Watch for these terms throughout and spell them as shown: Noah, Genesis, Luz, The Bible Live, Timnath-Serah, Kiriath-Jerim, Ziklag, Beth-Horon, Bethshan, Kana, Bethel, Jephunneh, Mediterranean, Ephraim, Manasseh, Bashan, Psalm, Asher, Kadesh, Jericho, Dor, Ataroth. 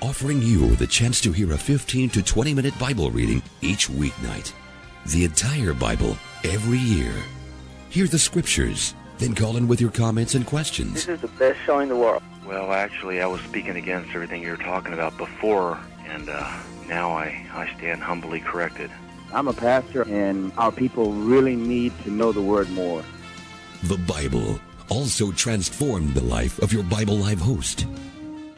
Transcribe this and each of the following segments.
offering you the chance to hear a 15 to 20-minute Bible reading each weeknight. The entire Bible, every year. Hear the scriptures, then call in with your comments and questions. This is the best show in the world. Well, actually, I was speaking against everything you were talking about before, and now I stand humbly corrected. I'm a pastor, and our people really need to know the Word more. The Bible also transformed the life of your Bible Live host,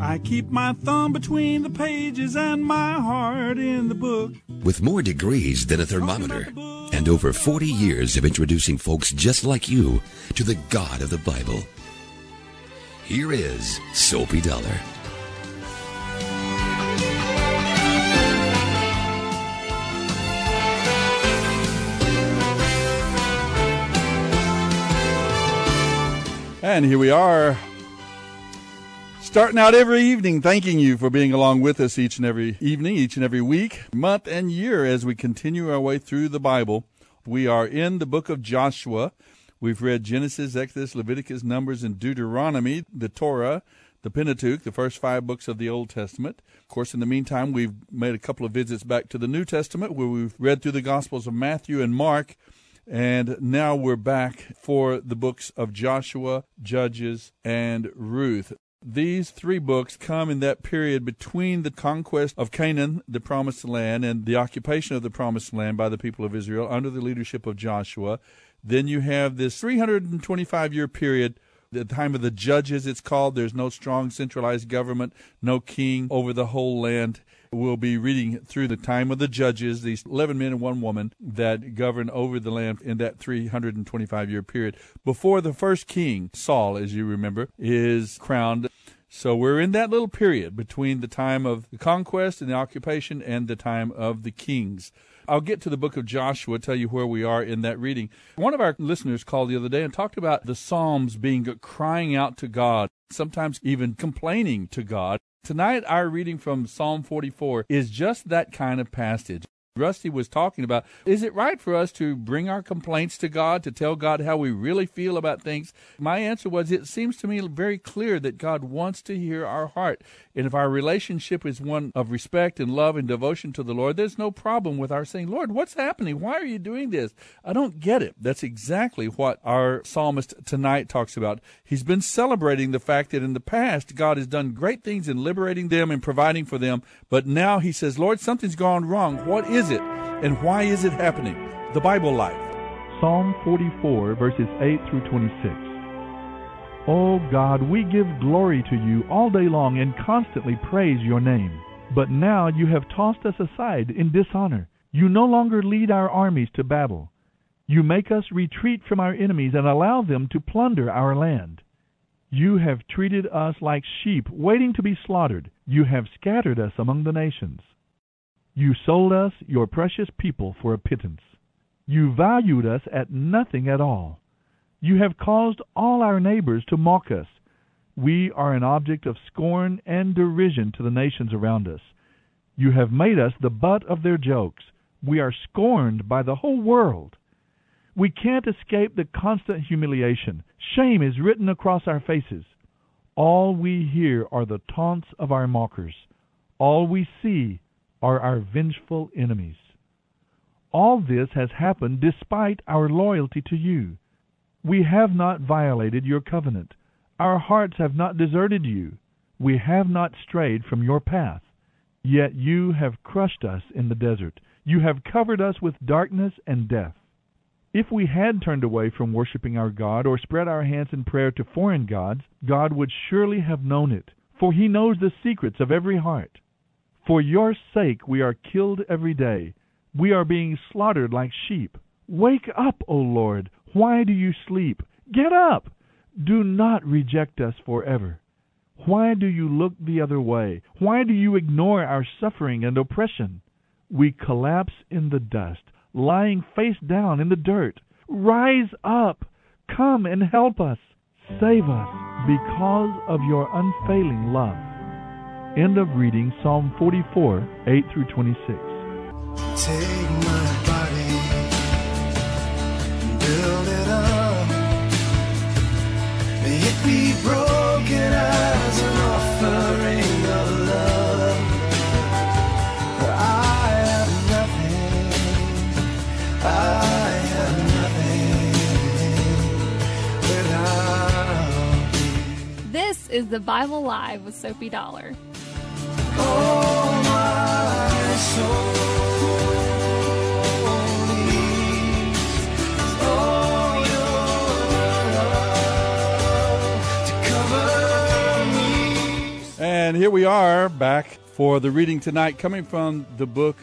I keep my thumb between the pages and my heart in the book. With more degrees than a thermometer and over 40 years of introducing folks just like you to the God of the Bible. Here is Soapy Dollar. And here we are. Starting out every evening, thanking you for being along with us each and every evening, each and every week, month, and year as we continue our way through the Bible. We are in the book of Joshua. We've read Genesis, Exodus, Leviticus, Numbers, and Deuteronomy, the Torah, the Pentateuch, the first five books of the Old Testament. Of course, in the meantime, we've made a couple of visits back to the New Testament where we've read through the Gospels of Matthew and Mark, and now we're back for the books of Joshua, Judges, and Ruth. These three books come in that period between the conquest of Canaan, the Promised Land, and the occupation of the Promised Land by the people of Israel under the leadership of Joshua. Then you have this 325-year period, the time of the judges it's called. There's no strong centralized government, no king over the whole land. We'll be reading through the time of the judges, these 11 men and one woman that govern over the land in that 325-year period, before the first king, Saul, as you remember, is crowned. So we're in that little period between the time of the conquest and the occupation and the time of the kings. I'll get to the book of Joshua, tell you where we are in that reading. One of our listeners called the other day and talked about the Psalms being crying out to God, sometimes even complaining to God. Tonight, our reading from Psalm 44 is just that kind of passage. Rusty was talking about, is it right for us to bring our complaints to God, to tell God how we really feel about things? My answer was, it seems to me very clear that God wants to hear our heart. And if our relationship is one of respect and love and devotion to the Lord, there's no problem with our saying, Lord, what's happening? Why are you doing this? I don't get it. That's exactly what our psalmist tonight talks about. He's been celebrating the fact that in the past, God has done great things in liberating them and providing for them. But now he says, Lord, something's gone wrong. What is it, and why is it happening? The Bible Life. Psalm 44, verses 8 through 26. O God, we give glory to you all day long and constantly praise your name. But now you have tossed us aside in dishonor. You no longer lead our armies to battle. You make us retreat from our enemies and allow them to plunder our land. You have treated us like sheep waiting to be slaughtered. You have scattered us among the nations. You sold us, your precious people, for a pittance. You valued us at nothing at all. You have caused all our neighbors to mock us. We are an object of scorn and derision to the nations around us. You have made us the butt of their jokes. We are scorned by the whole world. We can't escape the constant humiliation. Shame is written across our faces. All we hear are the taunts of our mockers. All we see are our vengeful enemies. All this has happened despite our loyalty to you. We have not violated your covenant. Our hearts have not deserted you. We have not strayed from your path. Yet you have crushed us in the desert. You have covered us with darkness and death. If we had turned away from worshiping our God or spread our hands in prayer to foreign gods, God would surely have known it, for He knows the secrets of every heart. For your sake we are killed every day. We are being slaughtered like sheep. Wake up, O Lord! Why do you sleep? Get up! Do not reject us forever. Why do you look the other way? Why do you ignore our suffering and oppression? We collapse in the dust, lying face down in the dirt. Rise up! Come and help us! Save us because of your unfailing love. End of reading Psalm 44, 8 through 26. Take my body and build it up. May it be broken as an offering of love. For I have nothing without you. This is the Bible Live with Soapy Dollar. Oh, my soul, oh, your love to cover me. And here we are back for the reading tonight, coming from the book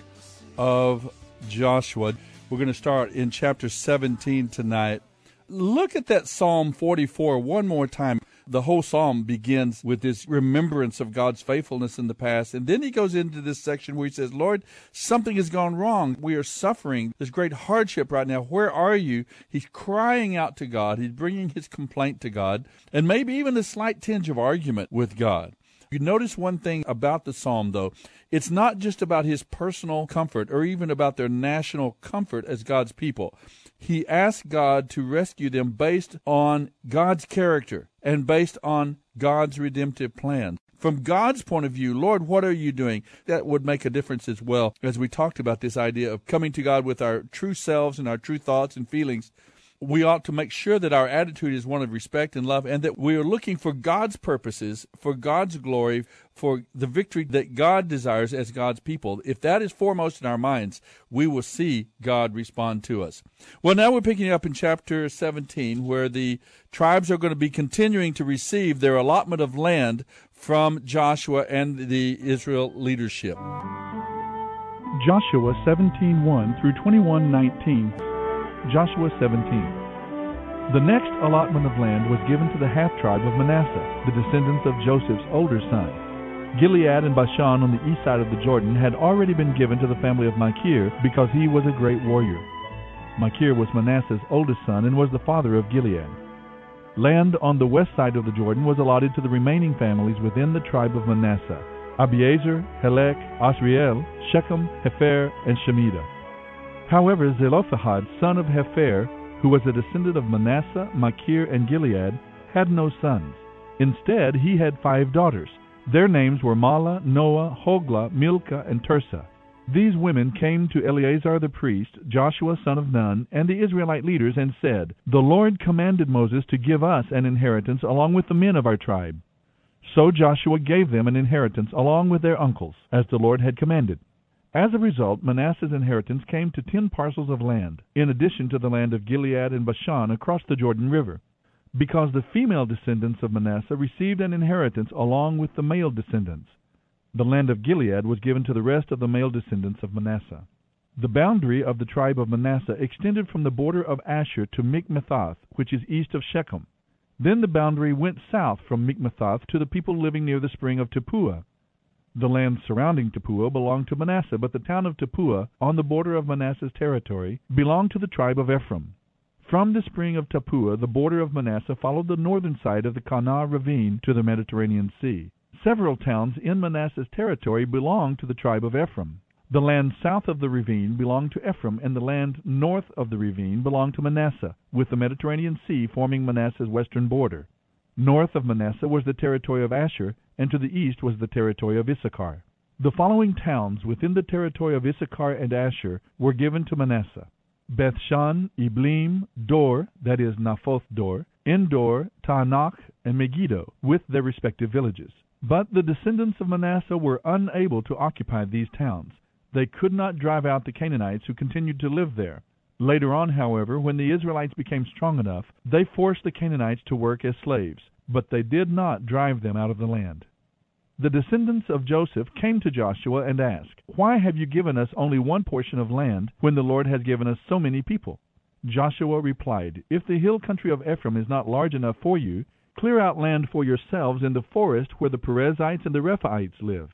of Joshua. We're going to start in chapter 17 tonight. Look at that Psalm 44 one more time. The whole psalm begins with this remembrance of God's faithfulness in the past. And then he goes into this section where he says, Lord, something has gone wrong. We are suffering this great hardship right now. Where are you? He's crying out to God. He's bringing his complaint to God, and maybe even a slight tinge of argument with God. You notice one thing about the psalm, though. It's not just about his personal comfort or even about their national comfort as God's people. He asks God to rescue them based on God's character and based on God's redemptive plan. From God's point of view, Lord, what are you doing? That would make a difference as well, as we talked about this idea of coming to God with our true selves and our true thoughts and feelings. We ought to make sure that our attitude is one of respect and love, and that we are looking for God's purposes, for God's glory, for the victory that God desires as God's people. If that is foremost in our minds, we will see God respond to us. Well, now we're picking up in chapter 17, where the tribes are going to be continuing to receive their allotment of land from Joshua and the Israel leadership. Joshua 17:1 through 21:19. Joshua 17. The next allotment of land was given to the half-tribe of Manasseh, the descendants of Joseph's older son. Gilead and Bashan on the east side of the Jordan had already been given to the family of Machir because he was a great warrior. Machir was Manasseh's oldest son and was the father of Gilead. Land on the west side of the Jordan was allotted to the remaining families within the tribe of Manasseh: Abiezer, Helek, Asriel, Shechem, Hefer, and Shemida. However, Zelophehad, son of Hefer, who was a descendant of Manasseh, Machir, and Gilead, had no sons. Instead, he had 5 daughters. Their names were Mahlah, Noah, Hoglah, Milcah, and Tirzah. These women came to Eleazar the priest, Joshua son of Nun, and the Israelite leaders and said, "The Lord commanded Moses to give us an inheritance along with the men of our tribe." So Joshua gave them an inheritance along with their uncles, as the Lord had commanded. As a result, Manasseh's inheritance came to 10 parcels of land, in addition to the land of Gilead and Bashan across the Jordan River. Because the female descendants of Manasseh received an inheritance along with the male descendants, the land of Gilead was given to the rest of the male descendants of Manasseh. The boundary of the tribe of Manasseh extended from the border of Asher to Michmethoth, which is east of Shechem. Then the boundary went south from Michmethoth to the people living near the spring of Tapua. The land surrounding Tapua belonged to Manasseh, but the town of Tapua, on the border of Manasseh's territory, belonged to the tribe of Ephraim. From the spring of Tapua, the border of Manasseh followed the northern side of the Kanah ravine to the Mediterranean Sea. Several towns in Manasseh's territory belonged to the tribe of Ephraim. The land south of the ravine belonged to Ephraim, and the land north of the ravine belonged to Manasseh, with the Mediterranean Sea forming Manasseh's western border. North of Manasseh was the territory of Asher, and to the east was the territory of Issachar. The following towns within the territory of Issachar and Asher were given to Manasseh: Bethshan, Eblim, Dor, that is Naphoth Dor, Endor, Taanach, and Megiddo, with their respective villages. But the descendants of Manasseh were unable to occupy these towns. They could not drive out the Canaanites who continued to live there. Later on, however, when the Israelites became strong enough, they forced the Canaanites to work as slaves, but they did not drive them out of the land. The descendants of Joseph came to Joshua and asked, "Why have you given us only one portion of land when the Lord has given us so many people?" Joshua replied, "If the hill country of Ephraim is not large enough for you, clear out land for yourselves in the forest where the Perizzites and the Rephaites live."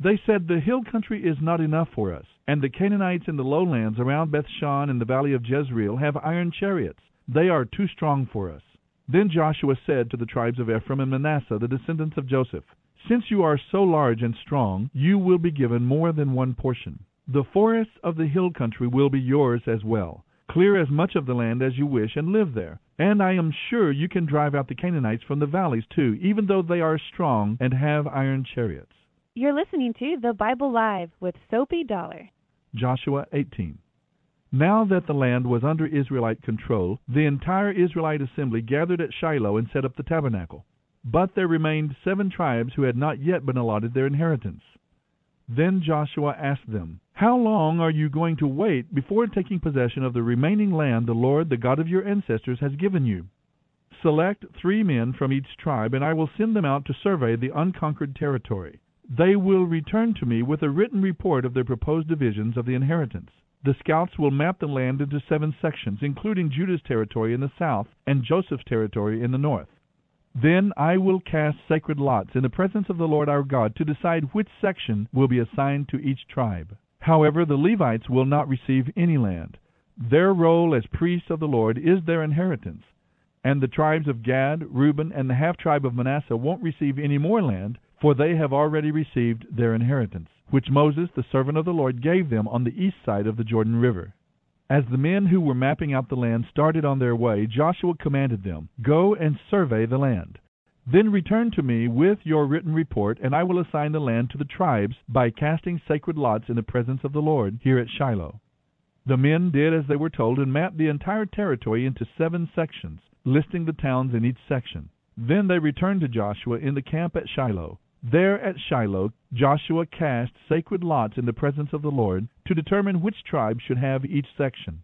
They said, "The hill country is not enough for us, and the Canaanites in the lowlands around Bethshan and the valley of Jezreel have iron chariots. They are too strong for us." Then Joshua said to the tribes of Ephraim and Manasseh, the descendants of Joseph, "Since you are so large and strong, you will be given more than one portion. The forests of the hill country will be yours as well. Clear as much of the land as you wish and live there. And I am sure you can drive out the Canaanites from the valleys too, even though they are strong and have iron chariots." You're listening to The Bible Live with Soapy Dollar. Joshua 18. Now that the land was under Israelite control, the entire Israelite assembly gathered at Shiloh and set up the tabernacle. But there remained 7 tribes who had not yet been allotted their inheritance. Then Joshua asked them, "How long are you going to wait before taking possession of the remaining land the Lord, the God of your ancestors, has given you? Select 3 men from each tribe, and I will send them out to survey the unconquered territory. They will return to me with a written report of their proposed divisions of the inheritance. The scouts will map the land into 7 sections, including Judah's territory in the south and Joseph's territory in the north. Then I will cast sacred lots in the presence of the Lord our God to decide which section will be assigned to each tribe. However, the Levites will not receive any land. Their role as priests of the Lord is their inheritance. And the tribes of Gad, Reuben, and the half-tribe of Manasseh won't receive any more land, for they have already received their inheritance, which Moses, the servant of the Lord, gave them on the east side of the Jordan River." As the men who were mapping out the land started on their way, Joshua commanded them, "Go and survey the land. Then return to me with your written report, and I will assign the land to the tribes by casting sacred lots in the presence of the Lord here at Shiloh." The men did as they were told and mapped the entire territory into 7 sections, listing the towns in each section. Then they returned to Joshua in the camp at Shiloh. There at Shiloh, Joshua cast sacred lots in the presence of the Lord to determine which tribe should have each section.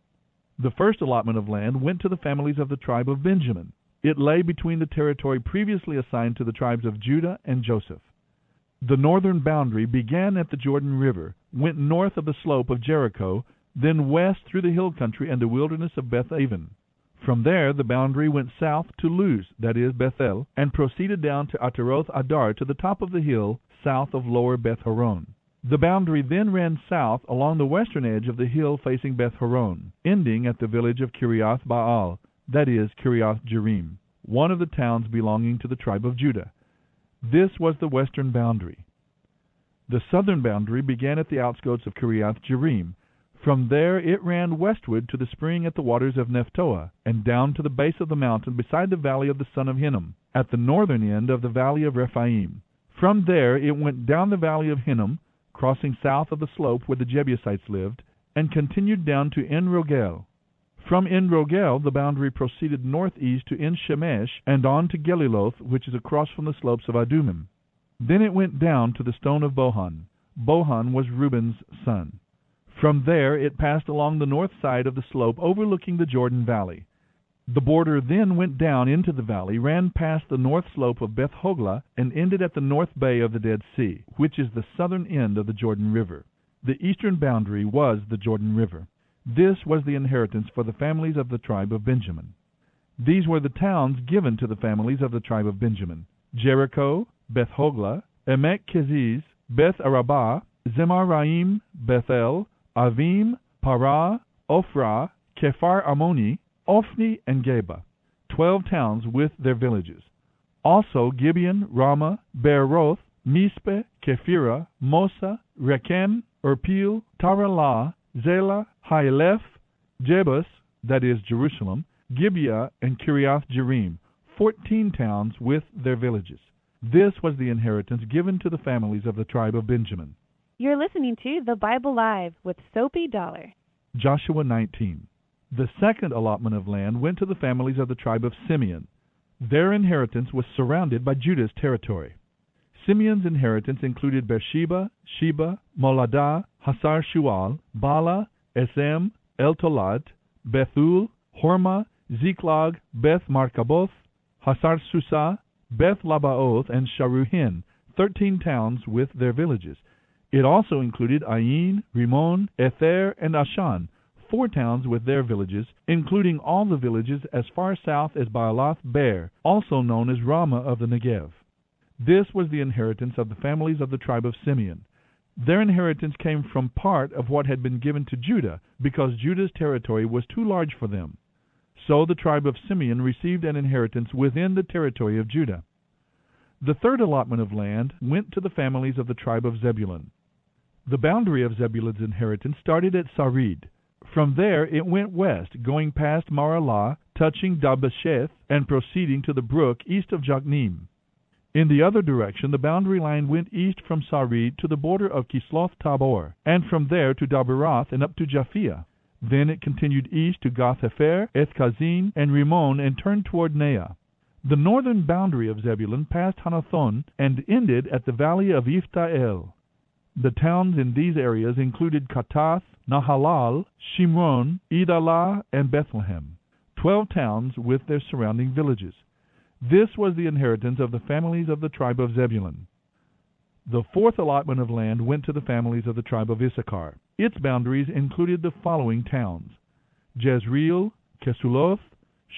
The first allotment of land went to the families of the tribe of Benjamin. It lay between the territory previously assigned to the tribes of Judah and Joseph. The northern boundary began at the Jordan River, went north of the slope of Jericho, then west through the hill country and the wilderness of Beth-Aven. From there, the boundary went south to Luz, that is Bethel, and proceeded down to Ataroth Adar to the top of the hill south of lower Beth-Horon. The boundary then ran south along the western edge of the hill facing Beth-Horon, ending at the village of Kiriath Baal, that is Kiriath-Jerim, one of the towns belonging to the tribe of Judah. This was the western boundary. The southern boundary began at the outskirts of Kiriath-Jerim. From there it ran westward to the spring at the waters of Nephtoah, and down to the base of the mountain beside the valley of the son of Hinnom, at the northern end of the valley of Rephaim. From there it went down the valley of Hinnom, crossing south of the slope where the Jebusites lived, and continued down to En-Rogel. From En-Rogel the boundary proceeded northeast to En-Shemesh and on to Geliloth, which is across from the slopes of Adumim. Then it went down to the stone of Bohan. Bohan was Reuben's son. From there, it passed along the north side of the slope overlooking the Jordan Valley. The border then went down into the valley, ran past the north slope of Beth Hogla, and ended at the north bay of the Dead Sea, which is the southern end of the Jordan River. The eastern boundary was the Jordan River. This was the inheritance for the families of the tribe of Benjamin. These were the towns given to the families of the tribe of Benjamin: Jericho, Beth Hogla, Emek Keziz, Beth Arabah, Zemaraim, Bethel, Avim, Parah, Ophrah, Kephar Ammoni, Ophni and Geba, 12 towns with their villages. Also Gibeon, Ramah, Beeroth, Mizpeh, Kephirah, Mosa, Reken, Erpil, Taralah, Zelah, Haeleph, Jebus, that is Jerusalem, Gibeah, and Kiriath-Jerim, 14 towns with their villages. This was the inheritance given to the families of the tribe of Benjamin. You're listening to The Bible Live with Soapy Dollar. Joshua 19. The second allotment of land went to the families of the tribe of Simeon. Their inheritance was surrounded by Judah's territory. Simeon's inheritance included Beersheba, Sheba, Moladah, Hasar Shual, Bala, Esem, El-Tolad, Bethul, Hormah, Ziklag, Beth-Markaboth, Hasar Susa, Beth-Labaoth, and Sharuhin, 13 towns with their villages. It also included Ain, Rimon, Ether, and Ashan, 4 towns with their villages, including all the villages as far south as Baalath-Beer, also known as Ramah of the Negev. This was the inheritance of the families of the tribe of Simeon. Their inheritance came from part of what had been given to Judah, because Judah's territory was too large for them. So the tribe of Simeon received an inheritance within the territory of Judah. The third allotment of land went to the families of the tribe of Zebulun. The boundary of Zebulun's inheritance started at Sarid. From there it went west, going past Maralah, touching Dabesheth, and proceeding to the brook east of Jokneam. In the other direction, the boundary line went east from Sarid to the border of Kisloth Tabor, and from there to Daberoth and up to Japhia. Then it continued east to Gath-Hefer, Ethkazin, and Rimmon, and turned toward Neah. The northern boundary of Zebulun passed Hanathon and ended at the valley of Ifta-El. The towns in these areas included Katath, Nahalal, Shimron, Idalah, and Bethlehem, 12 towns with their surrounding villages. This was the inheritance of the families of the tribe of Zebulun. The fourth allotment of land went to the families of the tribe of Issachar. Its boundaries included the following towns: Jezreel, Kesuloth,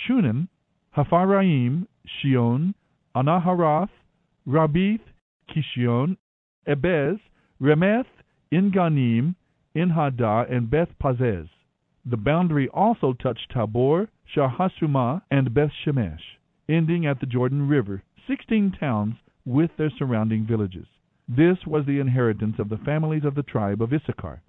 Shunem, Hapharim, Shion, Anaharath, Rabith, Kishion, Ebez, Remeth, Enganim, Enhadah, and Beth-Pazez. The boundary also touched Tabor, Shahasuma, and Beth-Shemesh, ending at the Jordan River, 16 towns with their surrounding villages. This was the inheritance of the families of the tribe of Issachar.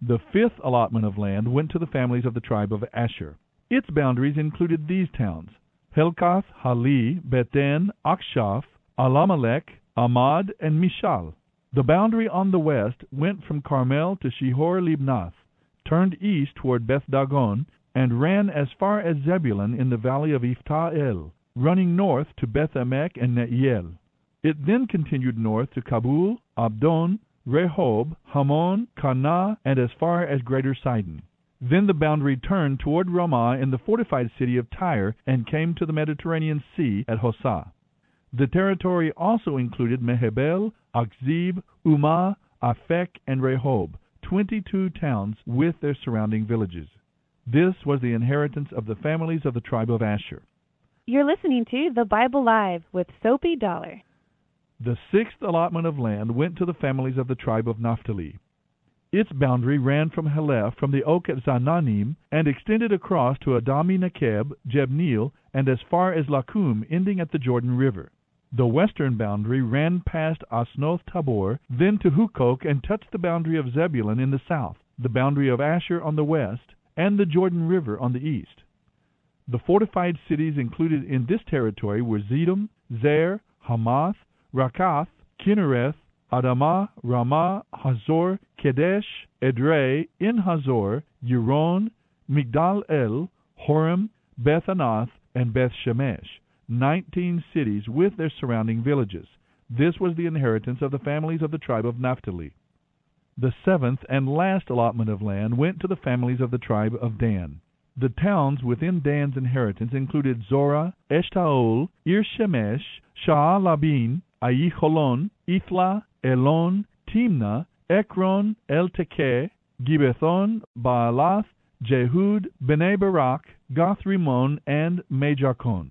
The fifth allotment of land went to the families of the tribe of Asher. Its boundaries included these towns: Helkath, Hali, Beten, Akshaf, Alamelech, Amad, and Mishal. The boundary on the west went from Carmel to Shihor-Libnath, turned east toward Beth-Dagon, and ran as far as Zebulun in the valley of Ifta-El, running north to Beth-Emek and Neiel. It then continued north to Kabul, Abdon, Rehob, Hamon, Kana, and as far as Greater Sidon. Then the boundary turned toward Ramah in the fortified city of Tyre and came to the Mediterranean Sea at Hosa. The territory also included Mehebel, Akzib, Umah, Afek, and Rehob, 22 towns with their surrounding villages. This was the inheritance of the families of the tribe of Asher. You're listening to The Bible Live with Soapy Dollar. The sixth allotment of land went to the families of the tribe of Naphtali. Its boundary ran from Helef, from the oak at Zananim, and extended across to Adami-Nekeb, Jebneel, and as far as Lakum, ending at the Jordan River. The western boundary ran past Asnoth-Tabor, then to Hukok, and touched the boundary of Zebulun in the south, the boundary of Asher on the west, and the Jordan River on the east. The fortified cities included in this territory were Zedum, Zer, Hamath, Rakath, Kinnereth, Adamah, Ramah, Hazor, Kedesh, Edrei, In-Hazor, Uron, Migdal-El, Horem, Beth-Anath, and Beth-Shemesh, 19 cities with their surrounding villages. This was the inheritance of the families of the tribe of Naphtali. The seventh and last allotment of land went to the families of the tribe of Dan. The towns within Dan's inheritance included Zorah, Eshtaol, Ir-Shemesh, Sha'alabin, Aiholon, Ithla, Elon, Timnah, Ekron, El-Tekeh, Gibethon, Baalath, Jehud, Bnei Barak, Gath-Rimmon, and Mejarkon.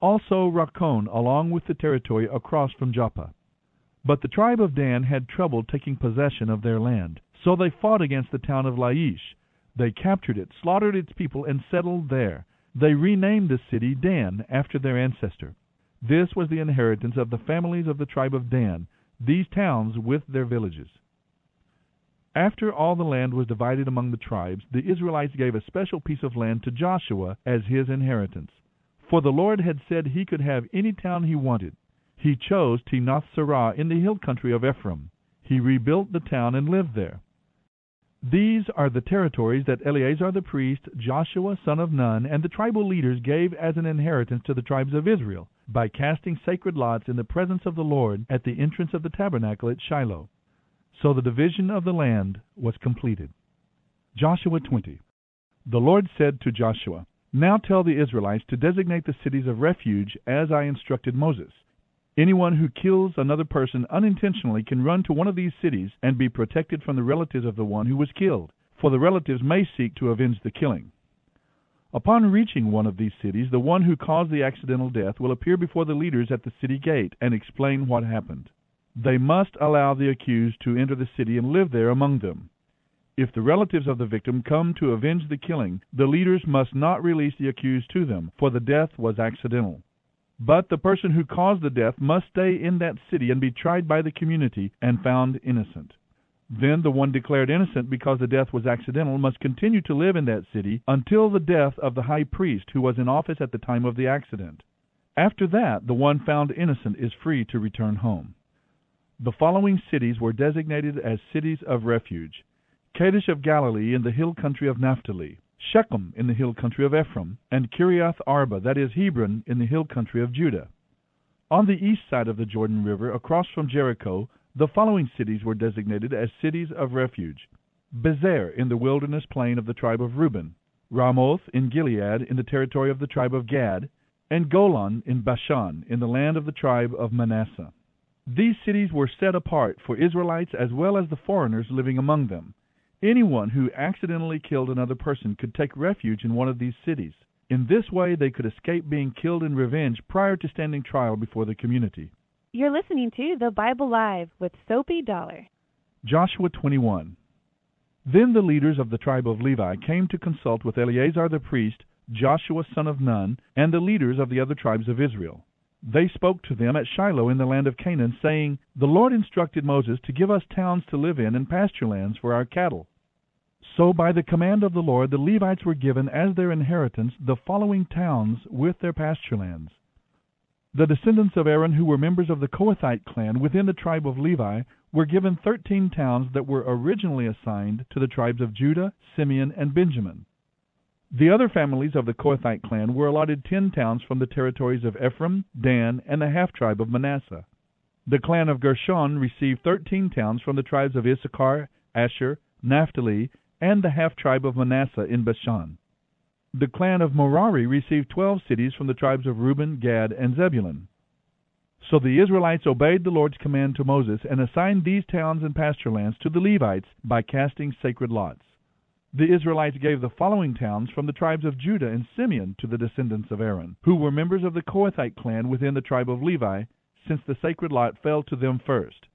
Also Rakon, along with the territory across from Joppa. But the tribe of Dan had trouble taking possession of their land, so they fought against the town of Laish. They captured it, slaughtered its people, and settled there. They renamed the city Dan after their ancestor. This was the inheritance of the families of the tribe of Dan, these towns with their villages. After all the land was divided among the tribes, the Israelites gave a special piece of land to Joshua as his inheritance. For the Lord had said he could have any town he wanted. He chose Timnath-Serah in the hill country of Ephraim. He rebuilt the town and lived there. These are the territories that Eleazar the priest, Joshua son of Nun, and the tribal leaders gave as an inheritance to the tribes of Israel by casting sacred lots in the presence of the Lord at the entrance of the tabernacle at Shiloh. So the division of the land was completed. Joshua 20. The Lord said to Joshua, "Now tell the Israelites to designate the cities of refuge as I instructed Moses. Anyone who kills another person unintentionally can run to one of these cities and be protected from the relatives of the one who was killed, for the relatives may seek to avenge the killing. Upon reaching one of these cities, the one who caused the accidental death will appear before the leaders at the city gate and explain what happened. They must allow the accused to enter the city and live there among them. If the relatives of the victim come to avenge the killing, the leaders must not release the accused to them, for the death was accidental. But the person who caused the death must stay in that city and be tried by the community and found innocent. Then the one declared innocent because the death was accidental must continue to live in that city until the death of the high priest who was in office at the time of the accident. After that, the one found innocent is free to return home." The following cities were designated as cities of refuge: Kadesh of Galilee in the hill country of Naphtali, Shechem in the hill country of Ephraim, and Kiriath Arba, that is Hebron, in the hill country of Judah. On the east side of the Jordan River, across from Jericho, the following cities were designated as cities of refuge: Bezer in the wilderness plain of the tribe of Reuben, Ramoth in Gilead in the territory of the tribe of Gad, and Golan in Bashan in the land of the tribe of Manasseh. These cities were set apart for Israelites as well as the foreigners living among them. Anyone who accidentally killed another person could take refuge in one of these cities. In this way, they could escape being killed in revenge prior to standing trial before the community. You're listening to The Bible Live with Soapy Dollar. Joshua 21. Then the leaders of the tribe of Levi came to consult with Eleazar the priest, Joshua son of Nun, and the leaders of the other tribes of Israel. They spoke to them at Shiloh in the land of Canaan, saying, "The Lord instructed Moses to give us towns to live in and pasture lands for our cattle." So by the command of the Lord, the Levites were given as their inheritance the following towns with their pasture lands. The descendants of Aaron, who were members of the Kohathite clan within the tribe of Levi, were given 13 towns that were originally assigned to the tribes of Judah, Simeon, and Benjamin. The other families of the Kohathite clan were allotted 10 towns from the territories of Ephraim, Dan, and the half-tribe of Manasseh. The clan of Gershon received 13 towns from the tribes of Issachar, Asher, Naphtali, and the half-tribe of Manasseh in Bashan. The clan of Merari received 12 cities from the tribes of Reuben, Gad, and Zebulun. So the Israelites obeyed the Lord's command to Moses and assigned these towns and pasture lands to the Levites by casting sacred lots. The Israelites gave the following towns from the tribes of Judah and Simeon to the descendants of Aaron, who were members of the Kohathite clan within the tribe of Levi, since the sacred lot fell to them first: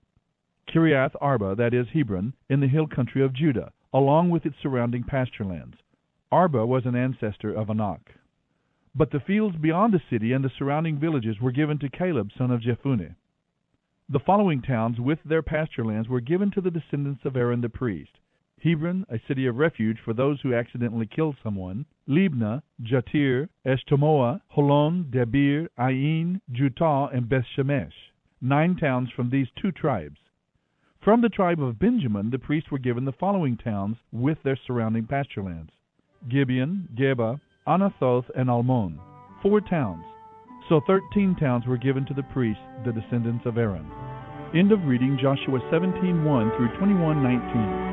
Kiriath Arba, that is Hebron, in the hill country of Judah, along with its surrounding pasture lands. Arba was an ancestor of Anak. But the fields beyond the city and the surrounding villages were given to Caleb, son of Jephunneh. The following towns with their pasture lands were given to the descendants of Aaron the priest: Hebron, a city of refuge for those who accidentally killed someone; Libnah, Jatir, Eshtemoa, Holon, Debir, Ain, Jutah, and Bethshemesh, 9 towns from these 2 tribes. From the tribe of Benjamin, the priests were given the following towns with their surrounding pasture lands: Gibeon, Geba, Anathoth, and Almon, 4 towns. So 13 towns were given to the priests, the descendants of Aaron. End of reading Joshua 17:1 through 21:19.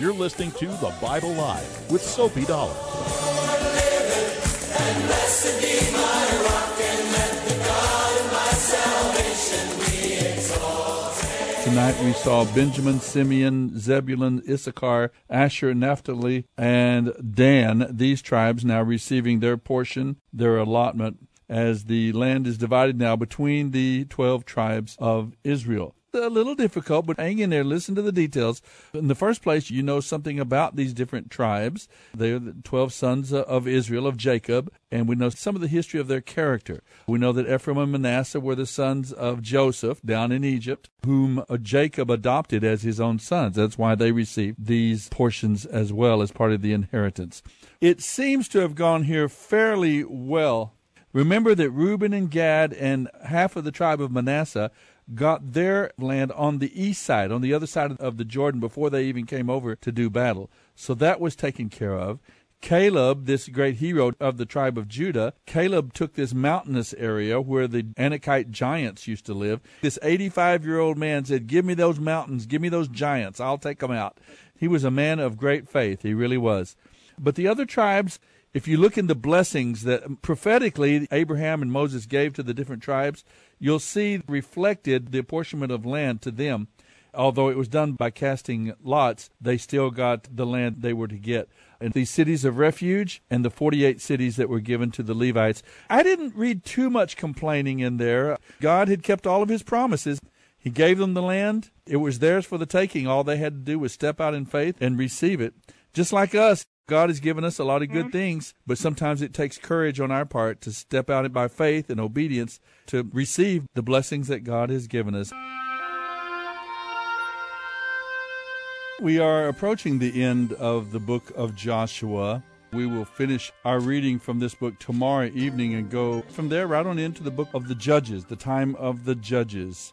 You're listening to The Bible Live with Soapy Dollar. And blessed be my rock, and let the God of my salvation be exalted. Tonight we saw Benjamin, Simeon, Zebulun, Issachar, Asher, Naphtali, and Dan, these tribes now receiving their portion, their allotment, as the land is divided now between the 12 tribes of Israel. A little difficult, but hang in there, listen to the details. In the first place, you know something about these different tribes. They're the 12 sons of Israel, of Jacob, and we know some of the history of their character. We know that Ephraim and Manasseh were the sons of Joseph down in Egypt, whom Jacob adopted as his own sons. That's why they received these portions as well as part of the inheritance. It seems to have gone here fairly well. Remember that Reuben and Gad and half of the tribe of Manasseh got their land on the east side, on the other side of the Jordan, before they even came over to do battle. So that was taken care of. Caleb, this great hero of the tribe of Judah, Caleb took this mountainous area where the Anakite giants used to live. This 85-year-old man said, "Give me those mountains, give me those giants, I'll take them out." He was a man of great faith, he really was. But the other tribes, if you look in the blessings that prophetically Abraham and Moses gave to the different tribes, you'll see reflected the apportionment of land to them. Although it was done by casting lots, they still got the land they were to get. And these cities of refuge and the 48 cities that were given to the Levites. I didn't read too much complaining in there. God had kept all of his promises. He gave them the land. It was theirs for the taking. All they had to do was step out in faith and receive it. Just like us, God has given us a lot of good things, but sometimes it takes courage on our part to step out by faith and obedience to receive the blessings that God has given us. We are approaching the end of the book of Joshua. We will finish our reading from this book tomorrow evening and go from there right on into the book of the Judges, the time of the Judges.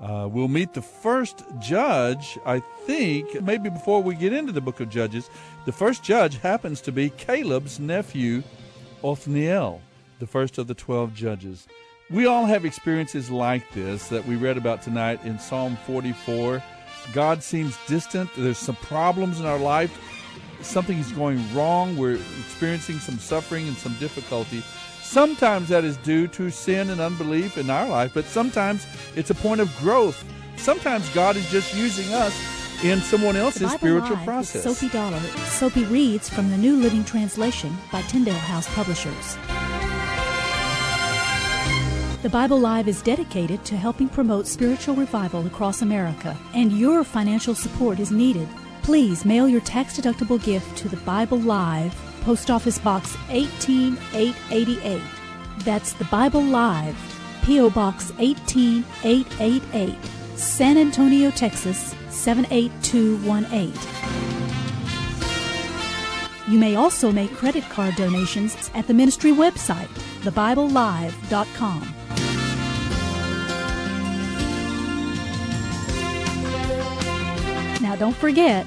We'll meet the first judge, I think, maybe before we get into the book of Judges. The first judge happens to be Caleb's nephew, Othniel, the first of the 12 judges. We all have experiences like this that we read about tonight in Psalm 44. God seems distant. There's some problems in our life. Something is going wrong. We're experiencing some suffering and some difficulty. Sometimes that is due to sin and unbelief in our life, but sometimes it's a point of growth. Sometimes God is just using us in someone else's spiritual process. Soapy Dollar. Soapy reads from the New Living Translation by Tyndale House Publishers. The Bible Live is dedicated to helping promote spiritual revival across America, and your financial support is needed. Please mail your tax-deductible gift to The Bible Live, Post Office Box 18888. That's The Bible Live, P.O. Box 18888, San Antonio, Texas 78218. You may also make credit card donations at the ministry website, thebiblelive.com. Now don't forget,